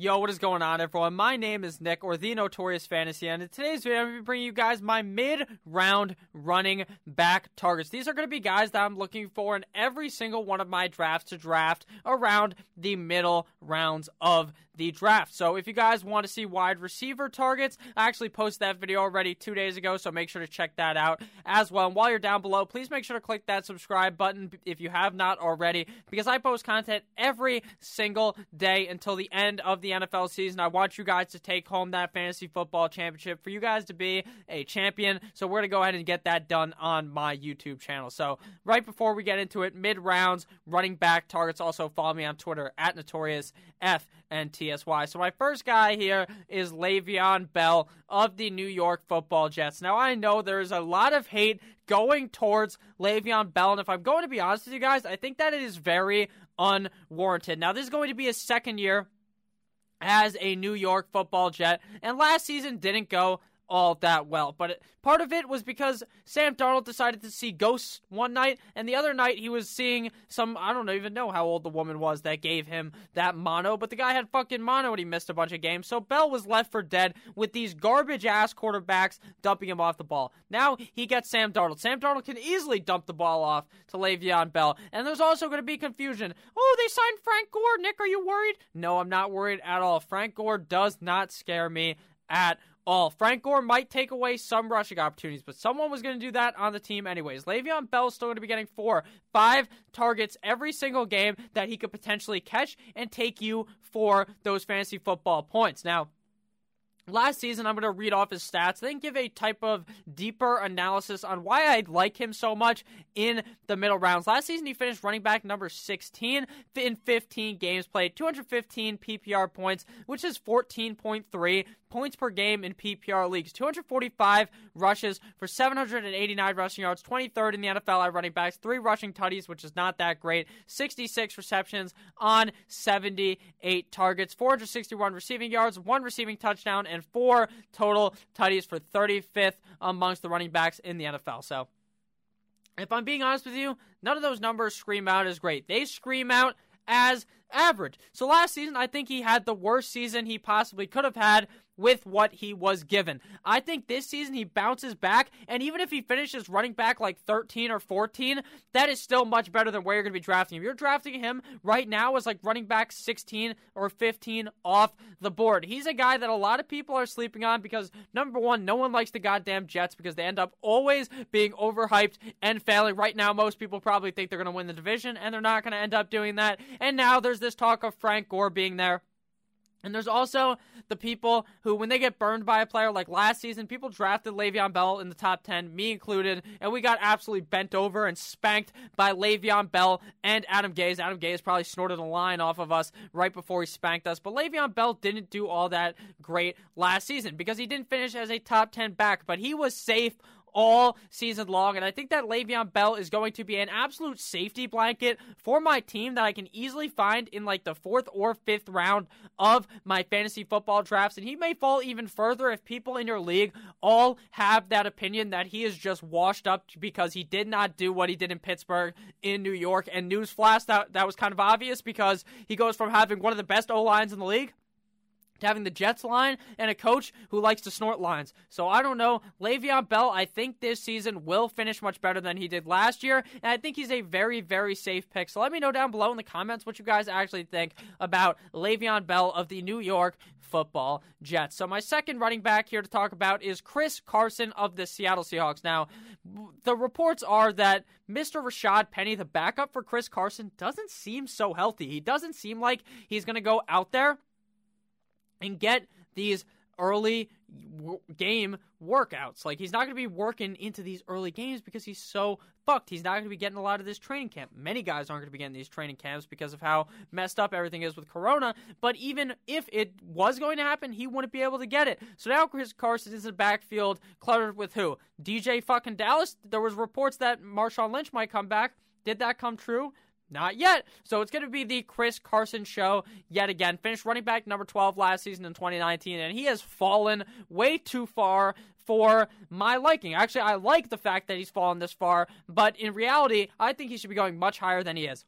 Yo, what is going on, everyone? My name is Nick, or The Notorious Fantasy, and in today's video, I'm going to be bringing you guys my mid-round running back targets. These are going to be guys that I'm looking for in every single one of my drafts to draft around the middle rounds of the draft. So if you guys want to see wide receiver targets, I actually posted that video already 2 days ago, so make sure to check that out as well. And while you're down below, please make sure to click that subscribe button if you have not already, because I post content every single day until the end of the NFL season. I want you guys to take home that fantasy football championship, for you guys to be a champion. So we're going to go ahead and get that done on my YouTube channel. So right before we get into it, mid-rounds, running back targets. Also follow me on Twitter at NotoriousFNTSY. So my first guy here is Le'Veon Bell of the New York Football Jets. Now I know there is a lot of hate going towards Le'Veon Bell, and if I'm going to be honest with you guys, I think that it is very unwarranted. Now this is going to be his second year as a New York Football Jet, and last season didn't go all that well. But part of it was because Sam Darnold decided to see ghosts one night, and the other night he was seeing some, I don't even know how old the woman was that gave him that mono, but the guy had fucking mono and he missed a bunch of games. So Bell was left for dead with these garbage-ass quarterbacks dumping him off the ball. Now he gets Sam Darnold. Sam Darnold can easily dump the ball off to Le'Veon Bell, and there's also going to be confusion. Oh, they signed Frank Gore. Nick, are you worried? No, I'm not worried at all. Frank Gore does not scare me at all. Frank Gore might take away some rushing opportunities, but someone was going to do that on the team anyways. Le'Veon Bell is still going to be getting 4-5 targets every single game that he could potentially catch and take you for those fantasy football points. Now, last season, I'm going to read off his stats, then give a type of deeper analysis on why I like him so much in the middle rounds. Last season, he finished running back number 16 in 15 games played, 215 PPR points, which is 14.3 points per game in PPR leagues, 245 rushes for 789 rushing yards, 23rd in the NFL at running backs, 3 rushing tutties, which is not that great, 66 receptions on 78 targets, 461 receiving yards, 1 receiving touchdown, and 4 total tutties for 35th amongst the running backs in the NFL. So if I'm being honest with you, none of those numbers scream out as great. They scream out as average. So last season, I think he had the worst season he possibly could have had with what he was given. I think this season he bounces back, and even if he finishes running back like 13 or 14, that is still much better than where you're going to be drafting him. You're drafting him right now as like running back 16 or 15 off the board. He's a guy that a lot of people are sleeping on because, number one, no one likes the goddamn Jets because they end up always being overhyped and failing. Right now, most people probably think they're going to win the division, and they're not going to end up doing that. And now there's this talk of Frank Gore being there. And there's also the people who, when they get burned by a player, like last season, people drafted Le'Veon Bell in the top 10, me included, and we got absolutely bent over and spanked by Le'Veon Bell and Adam Gase. Adam Gase probably snorted a line off of us right before he spanked us, but Le'Veon Bell didn't do all that great last season because he didn't finish as a top 10 back, but he was safe all season long, and I think that Le'Veon Bell is going to be an absolute safety blanket for my team that I can easily find in like the 4th or 5th round of my fantasy football drafts, and he may fall even further if people in your league all have that opinion that he is just washed up because he did not do what he did in Pittsburgh, in New York, and newsflash, that was kind of obvious because he goes from having one of the best O-lines in the league to having the Jets line and a coach who likes to snort lines. So I don't know. Le'Veon Bell, I think this season will finish much better than he did last year, and I think he's a very, very safe pick. So let me know down below in the comments what you guys actually think about Le'Veon Bell of the New York Football Jets. So my second running back here to talk about is Chris Carson of the Seattle Seahawks. Now, the reports are that Mr. Rashad Penny, the backup for Chris Carson, doesn't seem so healthy. He doesn't seem like he's going to go out there and get these early game workouts. Like, he's not going to be working into these early games because he's so fucked. He's not going to be getting a lot of this training camp. Many guys aren't going to be getting these training camps because of how messed up everything is with Corona, but even if it was going to happen, he wouldn't be able to get it. So now Chris Carson is in the backfield cluttered with who? DJ fucking Dallas? There was reports that Marshawn Lynch might come back. Did that come true? Not yet. So it's going to be the Chris Carson show yet again. Finished running back number 12 last season in 2019, and he has fallen way too far for my liking. Actually, I like the fact that he's fallen this far, but in reality, I think he should be going much higher than he is.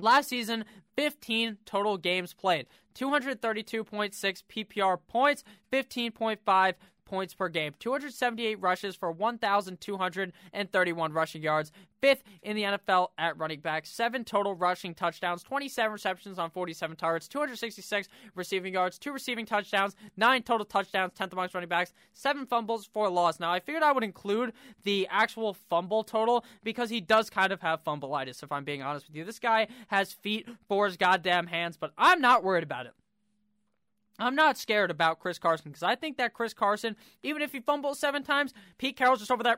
Last season, 15 total games played, 232.6 PPR points, 15.5 points per game, 278 rushes for 1,231 rushing yards, fifth in the NFL at running back, 7 total rushing touchdowns, 27 receptions on 47 targets, 266 receiving yards, 2 receiving touchdowns, 9 total touchdowns, 10th amongst running backs, 7 fumbles, 4 loss. Now, I figured I would include the actual fumble total because he does kind of have fumbleitis, if I'm being honest with you. This guy has feet for his goddamn hands, but I'm not worried about it. I'm not scared about Chris Carson because I think that Chris Carson, even if he fumbles 7 times, Pete Carroll's just over there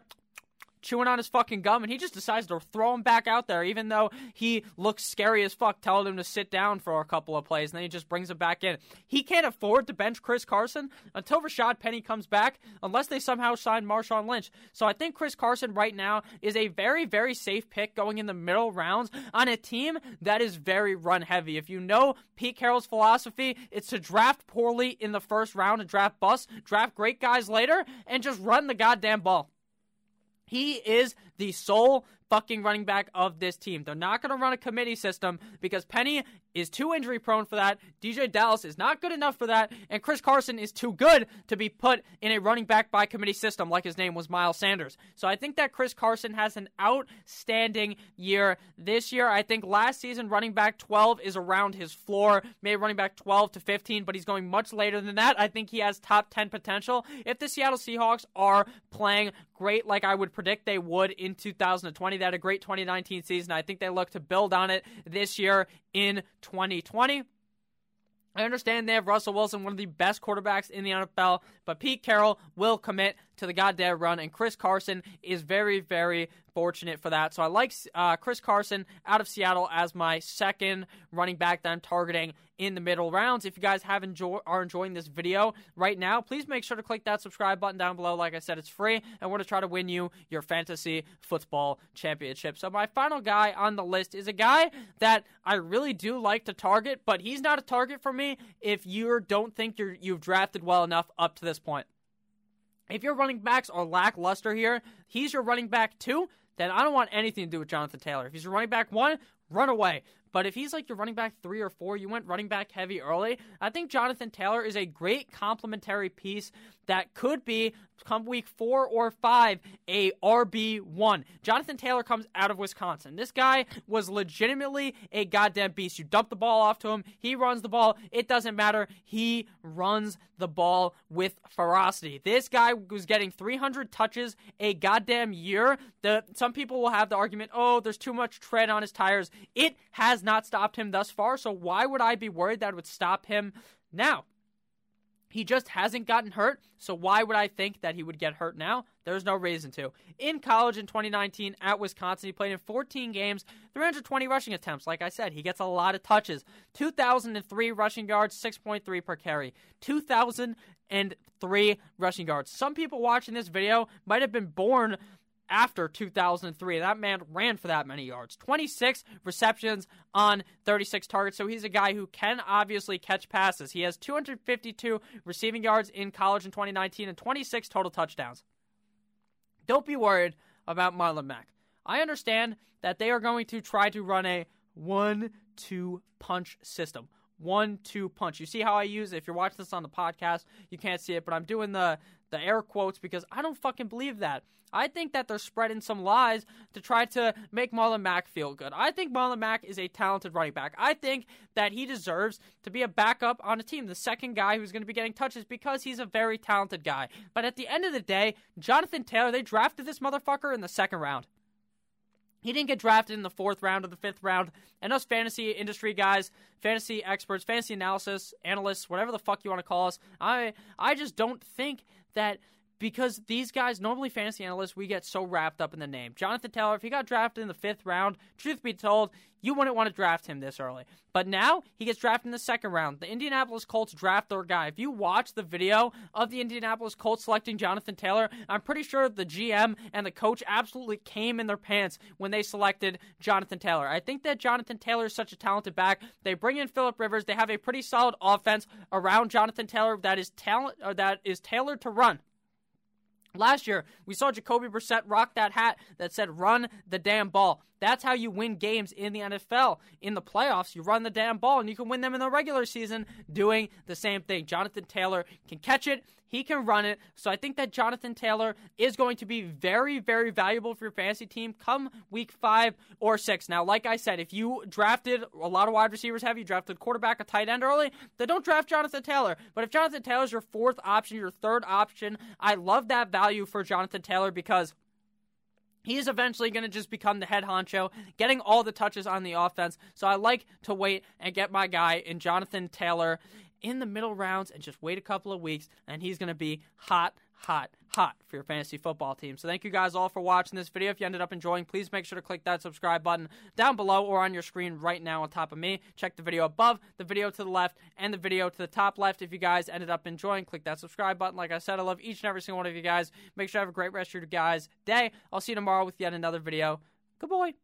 chewing on his fucking gum, and he just decides to throw him back out there, even though he looks scary as fuck, telling him to sit down for a couple of plays, and then he just brings him back in. He can't afford to bench Chris Carson until Rashad Penny comes back, unless they somehow sign Marshawn Lynch. So I think Chris Carson right now is a very, very safe pick going in the middle rounds on a team that is very run heavy. If you know Pete Carroll's philosophy, it's to draft poorly in the first round and draft bust, draft great guys later, and just run the goddamn ball. He is the sole fucking running back of this team. They're not going to run a committee system because Penny is too injury prone for that. DJ Dallas is not good enough for that. And Chris Carson is too good to be put in a running back by committee system like his name was Miles Sanders. So I think that Chris Carson has an outstanding year this year. I think last season running back 12 is around his floor. Maybe running back 12 to 15, but he's going much later than that. I think he has top 10 potential. If the Seattle Seahawks are playing great like I would predict they would in 2020, they had a great 2019 season. I think they look to build on it this year in 2020. I understand they have Russell Wilson, one of the best quarterbacks in the NFL, but Pete Carroll will commit to the goddamn run, and Chris Carson is very, very fortunate for that. So I like Chris Carson out of Seattle as my second running back that I'm targeting in the middle rounds. If you guys have are enjoying this video right now, please make sure to click that subscribe button down below. Like I said, it's free, and we're going to try to win you your fantasy football championship. So my final guy on the list is a guy that I really do like to target, but he's not a target for me if you don't think you've drafted well enough up to this point. If your running backs are lackluster here, he's your running back 2, then I don't want anything to do with Jonathan Taylor. If he's your running back 1, run away. But if he's like your running back 3 or 4, you went running back heavy early, I think Jonathan Taylor is a great complementary piece that could be, come week 4 or 5, a RB1. Jonathan Taylor comes out of Wisconsin. This guy was legitimately a goddamn beast. You dump the ball off to him, he runs the ball. It doesn't matter. He runs the ball with ferocity. This guy was getting 300 touches a goddamn year. Some people will have the argument, oh, there's too much tread on his tires. It has not stopped him thus far, so why would I be worried that it would stop him now? He just hasn't gotten hurt, so why would I think that he would get hurt now? There's no reason to. In college in 2019 at Wisconsin, he played in 14 games, 320 rushing attempts. Like I said, he gets a lot of touches. 2,003 rushing yards, 6.3 per carry. 2,003 rushing yards. Some people watching this video might have been born after 2003, that man ran for that many yards. 26 receptions on 36 targets, so he's a guy who can obviously catch passes. He has 252 receiving yards in college in 2019 and 26 total touchdowns. Don't be worried about Marlon Mack. I understand that they are going to try to run a 1-2 punch system. 1-2 punch. You see how I use it? If you're watching this on the podcast, you can't see it, but I'm doing the air quotes because I don't fucking believe that. I think that they're spreading some lies to try to make Marlon Mack feel good. I think Marlon Mack is a talented running back. I think that he deserves to be a backup on a team, the second guy who's going to be getting touches because he's a very talented guy. But at the end of the day, Jonathan Taylor, they drafted this motherfucker in the 2nd round. He didn't get drafted in the 4th round or the 5th round. And us fantasy industry guys, fantasy experts, fantasy analysts, whatever the fuck you want to call us, I just don't think that because these guys, normally fantasy analysts, we get so wrapped up in the name. Jonathan Taylor, if he got drafted in the 5th round, truth be told, you wouldn't want to draft him this early. But now, he gets drafted in the 2nd round. The Indianapolis Colts draft their guy. If you watch the video of the Indianapolis Colts selecting Jonathan Taylor, I'm pretty sure the GM and the coach absolutely came in their pants when they selected Jonathan Taylor. I think that Jonathan Taylor is such a talented back. They bring in Phillip Rivers. They have a pretty solid offense around Jonathan Taylor that is tailored to run. Last year, we saw Jacoby Brissett rock that hat that said, run the damn ball. That's how you win games in the NFL. In the playoffs, you run the damn ball, and you can win them in the regular season doing the same thing. Jonathan Taylor can catch it. He can run it. So I think that Jonathan Taylor is going to be very, very valuable for your fantasy team come week 5 or 6. Now, like I said, if you drafted a lot of wide receivers heavy, you drafted quarterback, a tight end early, then don't draft Jonathan Taylor. But if Jonathan Taylor's your fourth option, your third option, I love that value for Jonathan Taylor because he's eventually going to just become the head honcho, getting all the touches on the offense. So I like to wait and get my guy in Jonathan Taylor in the middle rounds and just wait a couple of weeks, and he's going to be hot for your fantasy football team. So thank you guys all for watching this video. If you ended up enjoying, please make sure to click that subscribe button down below or on your screen right now on top of me. Check the video above, the video to the left, and the video to the top left. If you guys ended up enjoying, click that subscribe button. Like I said, I love each and every single one of you guys. Make sure you have a great rest of your guys' day. I'll see you tomorrow with yet another video. Good boy.